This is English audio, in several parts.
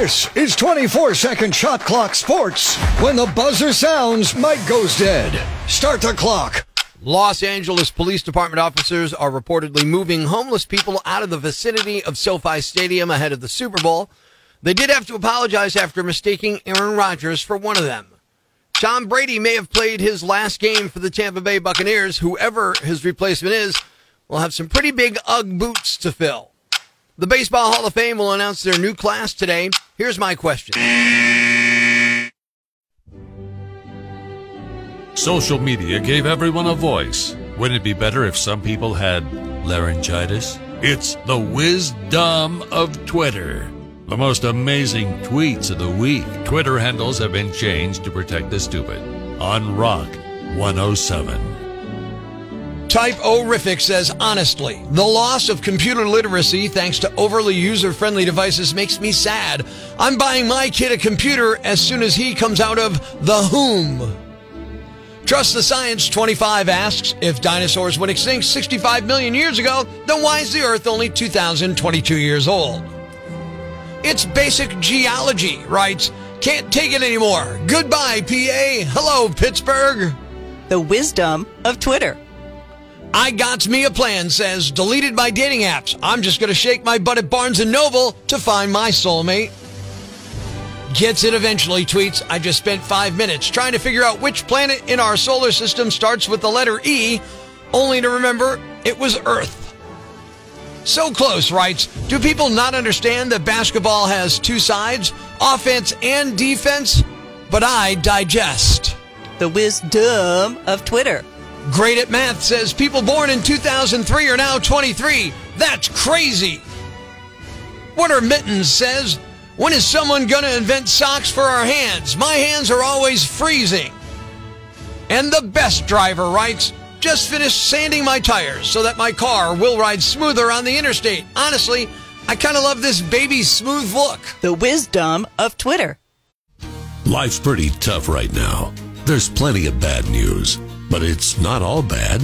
This is 24-second shot clock sports. When the buzzer sounds, Mike goes dead. Start the clock. Los Angeles Police Department officers are reportedly moving homeless people out of the vicinity of SoFi Stadium ahead of the Super Bowl. They did have to apologize after mistaking Aaron Rodgers for one of them. Tom Brady may have played his last game for the Tampa Bay Buccaneers. Whoever his replacement is will have some pretty big Ugg boots to fill. The Baseball Hall of Fame will announce their new class today. Here's my question. Social media gave everyone a voice. Wouldn't it be better if some people had laryngitis? It's the wisdom of Twitter. The most amazing tweets of the week. Twitter handles have been changed to protect the stupid. On Rock 107. Type-O-Rific says, honestly, the loss of computer literacy thanks to overly user-friendly devices makes me sad. I'm buying my kid a computer as soon as he comes out of the womb. Trust the Science 25 asks, if dinosaurs went extinct 65 million years ago, then why is the Earth only 2,022 years old? It's Basic Geology writes, can't take it anymore. Goodbye, PA. Hello, Pittsburgh. The wisdom of Twitter. I got me a plan says, deleted my dating apps. I'm just going to shake my butt at Barnes & Noble to find my soulmate. Gets it eventually tweets, I just spent 5 minutes trying to figure out which planet in our solar system starts with the letter E, only to remember it was Earth. So Close writes, do people not understand that basketball has two sides, offense and defense? But I digest. The wisdom of Twitter. Great at Math says, people born in 2003 are now 23. That's crazy. Winter Mittens says, when is someone going to invent socks for our hands? My hands are always freezing. And The Best Driver writes, just finished sanding my tires so that my car will ride smoother on the interstate. Honestly, I kind of love this baby smooth look. The wisdom of Twitter. Life's pretty tough right now. There's plenty of bad news, but it's not all bad.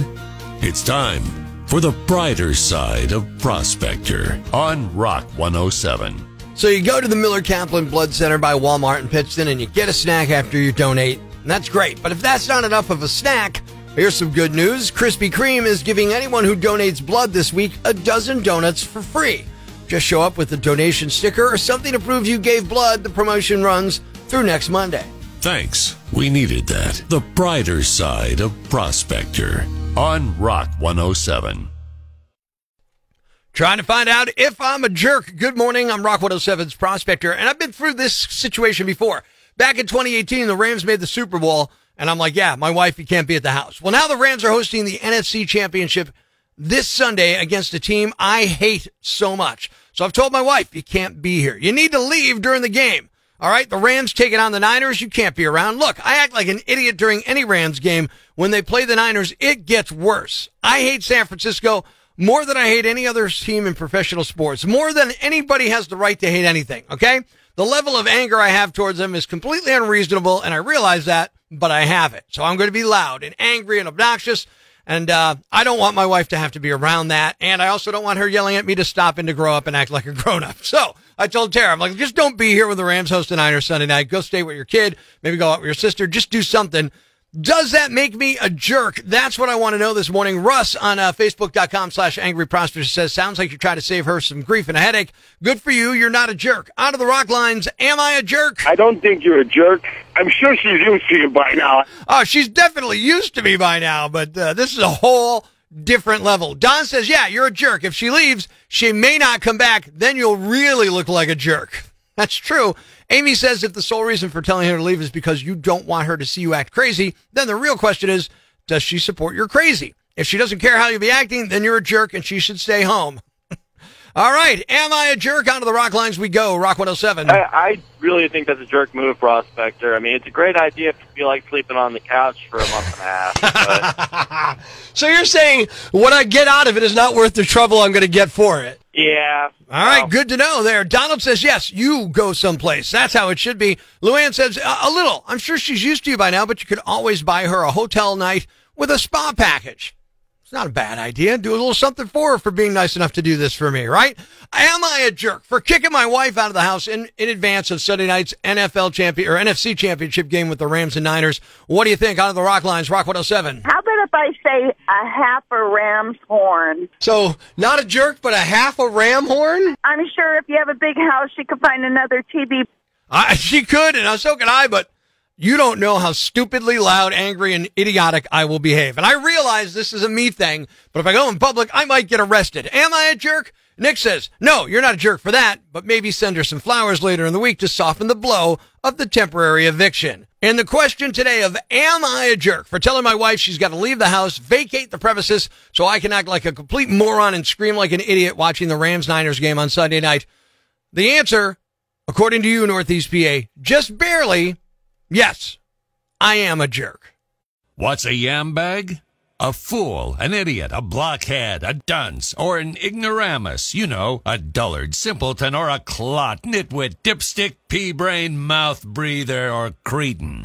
It's time for the brighter side of Prospector on Rock 107. So you go to the Miller Kaplan Blood Center by Walmart in Pittston and you get a snack after you donate. And that's great. But if that's not enough of a snack, here's some good news. Krispy Kreme is giving anyone who donates blood this week 12 donuts for free. Just show up with a donation sticker or something to prove you gave blood. The promotion runs through next Monday. Thanks. We needed that. The brighter side of Prospector on Rock 107. Trying to find out if I'm a jerk. Good morning. I'm Rock 107's Prospector, and I've been through this situation before. Back in 2018, the Rams made the Super Bowl. And I'm like, yeah, my wife, you can't be at the house. Well, now the Rams are hosting the NFC Championship this Sunday against a team I hate so much. So I've told my wife, you can't be here. You need to leave during the game. All right, the Rams taking on the Niners. You can't be around. Look, I act like an idiot during any Rams game. When they play the Niners, it gets worse. I hate San Francisco more than I hate any other team in professional sports, more than anybody has the right to hate anything, okay? The level of anger I have towards them is completely unreasonable, and I realize that. But I have it. So I'm going to be loud and angry and obnoxious. And I don't want my wife to have to be around that. And I also don't want her yelling at me to stop and to grow up and act like a grown-up. So I told Tara, I'm like, just don't be here when the Rams host the Niners Sunday night. Go stay with your kid. Maybe go out with your sister. Just do something. Does that make me a jerk? That's what I want to know this morning. Russ on Facebook.com/angryprospector says, sounds like you're trying to save her some grief and a headache. Good for you. You're not a jerk. Out of the rock lines, am I a jerk? I don't think you're a jerk. I'm sure she's used to you by now. Oh, she's definitely used to me by now, but this is a whole different level. Don says, yeah, you're a jerk. If she leaves, she may not come back. Then you'll really look like a jerk. That's true. Amy says if the sole reason for telling her to leave is because you don't want her to see you act crazy, then the real question is, does she support your crazy? If she doesn't care how you be acting, then you're a jerk and she should stay home. All right. Am I a jerk? Onto the rock lines we go. Rock 107. I really think that's a jerk move, Prospector. I mean, it's a great idea if you like sleeping on the couch for a month and a half. But... So you're saying what I get out of it is not worth the trouble I'm going to get for it. Yeah. All right. Well. Good to know there. Donald says, yes, you go someplace. That's how it should be. Luann says, a little. I'm sure she's used to you by now, but you could always buy her a hotel night with a spa package. It's not a bad idea. Do a little something for her for being nice enough to do this for me, right? Am I a jerk for kicking my wife out of the house in advance of Sunday night's NFC Championship game with the Rams and Niners? What do you think? Out of the Rock Lines, Rock 107. How about if I say a half a ram's horn? So, not a jerk, but a half a ram horn? I'm sure if you have a big house, she could find another TV. She could, and so could I, but... You don't know how stupidly loud, angry, and idiotic I will behave. And I realize this is a me thing, but if I go in public, I might get arrested. Am I a jerk? Nick says, no, you're not a jerk for that, but maybe send her some flowers later in the week to soften the blow of the temporary eviction. And the question today of, am I a jerk for telling my wife she's got to leave the house, vacate the premises, so I can act like a complete moron and scream like an idiot watching the Rams-Niners game on Sunday night? The answer, according to you, Northeast PA, just barely... Yes, I am a jerk. What's a yam bag? A fool, an idiot, a blockhead, a dunce, or an ignoramus. You know, a dullard, simpleton, or a clot, nitwit, dipstick, pea-brain, mouth-breather, or cretin.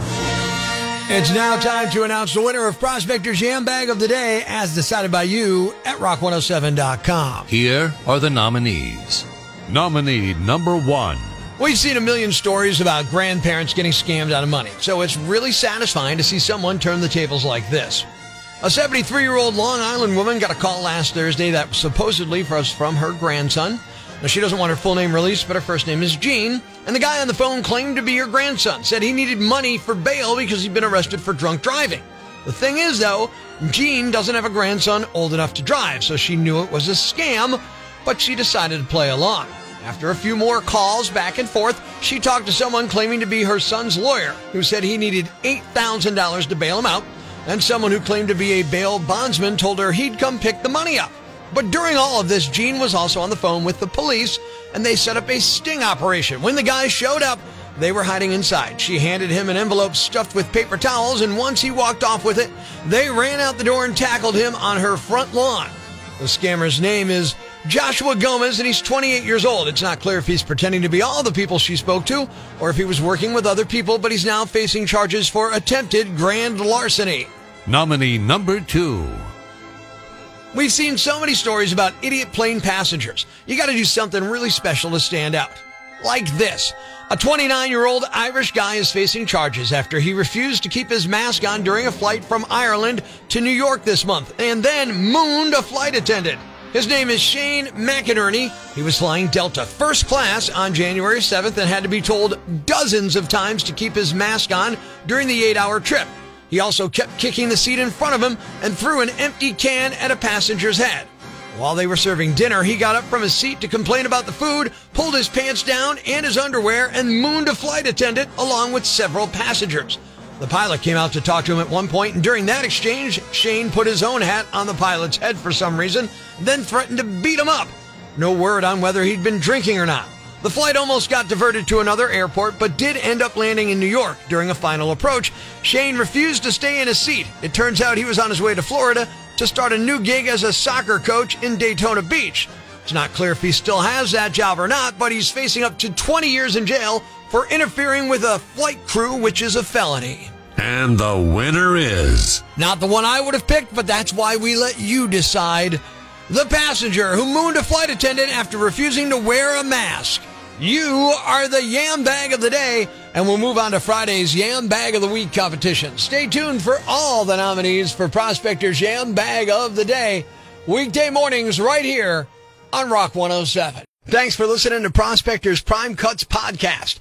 It's now time to announce the winner of Prospector's Yam Bag of the Day, as decided by you at rock107.com. Here are the nominees. Nominee number 1. We've seen a million stories about grandparents getting scammed out of money, so it's really satisfying to see someone turn the tables like this. A 73-year-old Long Island woman got a call last Thursday that supposedly was from her grandson. Now, she doesn't want her full name released, but her first name is Jean, and the guy on the phone claimed to be her grandson, said he needed money for bail because he'd been arrested for drunk driving. The thing is, though, Jean doesn't have a grandson old enough to drive, so she knew it was a scam, but she decided to play along. After a few more calls back and forth, she talked to someone claiming to be her son's lawyer, who said he needed $8,000 to bail him out, and someone who claimed to be a bail bondsman told her he'd come pick the money up. But during all of this, Jean was also on the phone with the police, and they set up a sting operation. When the guy showed up, they were hiding inside. She handed him an envelope stuffed with paper towels, and once he walked off with it, they ran out the door and tackled him on her front lawn. The scammer's name is Joshua Gomez, and he's 28 years old. It's not clear if he's pretending to be all the people she spoke to or if he was working with other people, but he's now facing charges for attempted grand larceny. Nominee number 2. We've seen so many stories about idiot plane passengers. You got to do something really special to stand out. Like this. A 29-year-old Irish guy is facing charges after he refused to keep his mask on during a flight from Ireland to New York this month and then mooned a flight attendant. His name is Shane McInerney. He was flying Delta first class on January 7th and had to be told dozens of times to keep his mask on during the 8-hour trip. He also kept kicking the seat in front of him and threw an empty can at a passenger's head. While they were serving dinner, he got up from his seat to complain about the food, pulled his pants down and his underwear, and mooned a flight attendant along with several passengers. The pilot came out to talk to him at one point, and during that exchange, Shane put his own hat on the pilot's head for some reason, then threatened to beat him up. No word on whether he'd been drinking or not. The flight almost got diverted to another airport, but did end up landing in New York. During a final approach, Shane refused to stay in his seat. It turns out he was on his way to Florida to start a new gig as a soccer coach in Daytona Beach. It's not clear if he still has that job or not, but he's facing up to 20 years in jail for interfering with a flight crew, which is a felony. And the winner is... not the one I would have picked, but that's why we let you decide. The passenger who mooned a flight attendant after refusing to wear a mask. You are the Yam Bag of the Day, and we'll move on to Friday's Yam Bag of the Week competition. Stay tuned for all the nominees for Prospector's Yam Bag of the Day, weekday mornings right here on Rock 107. Thanks for listening to Prospector's Prime Cuts podcast.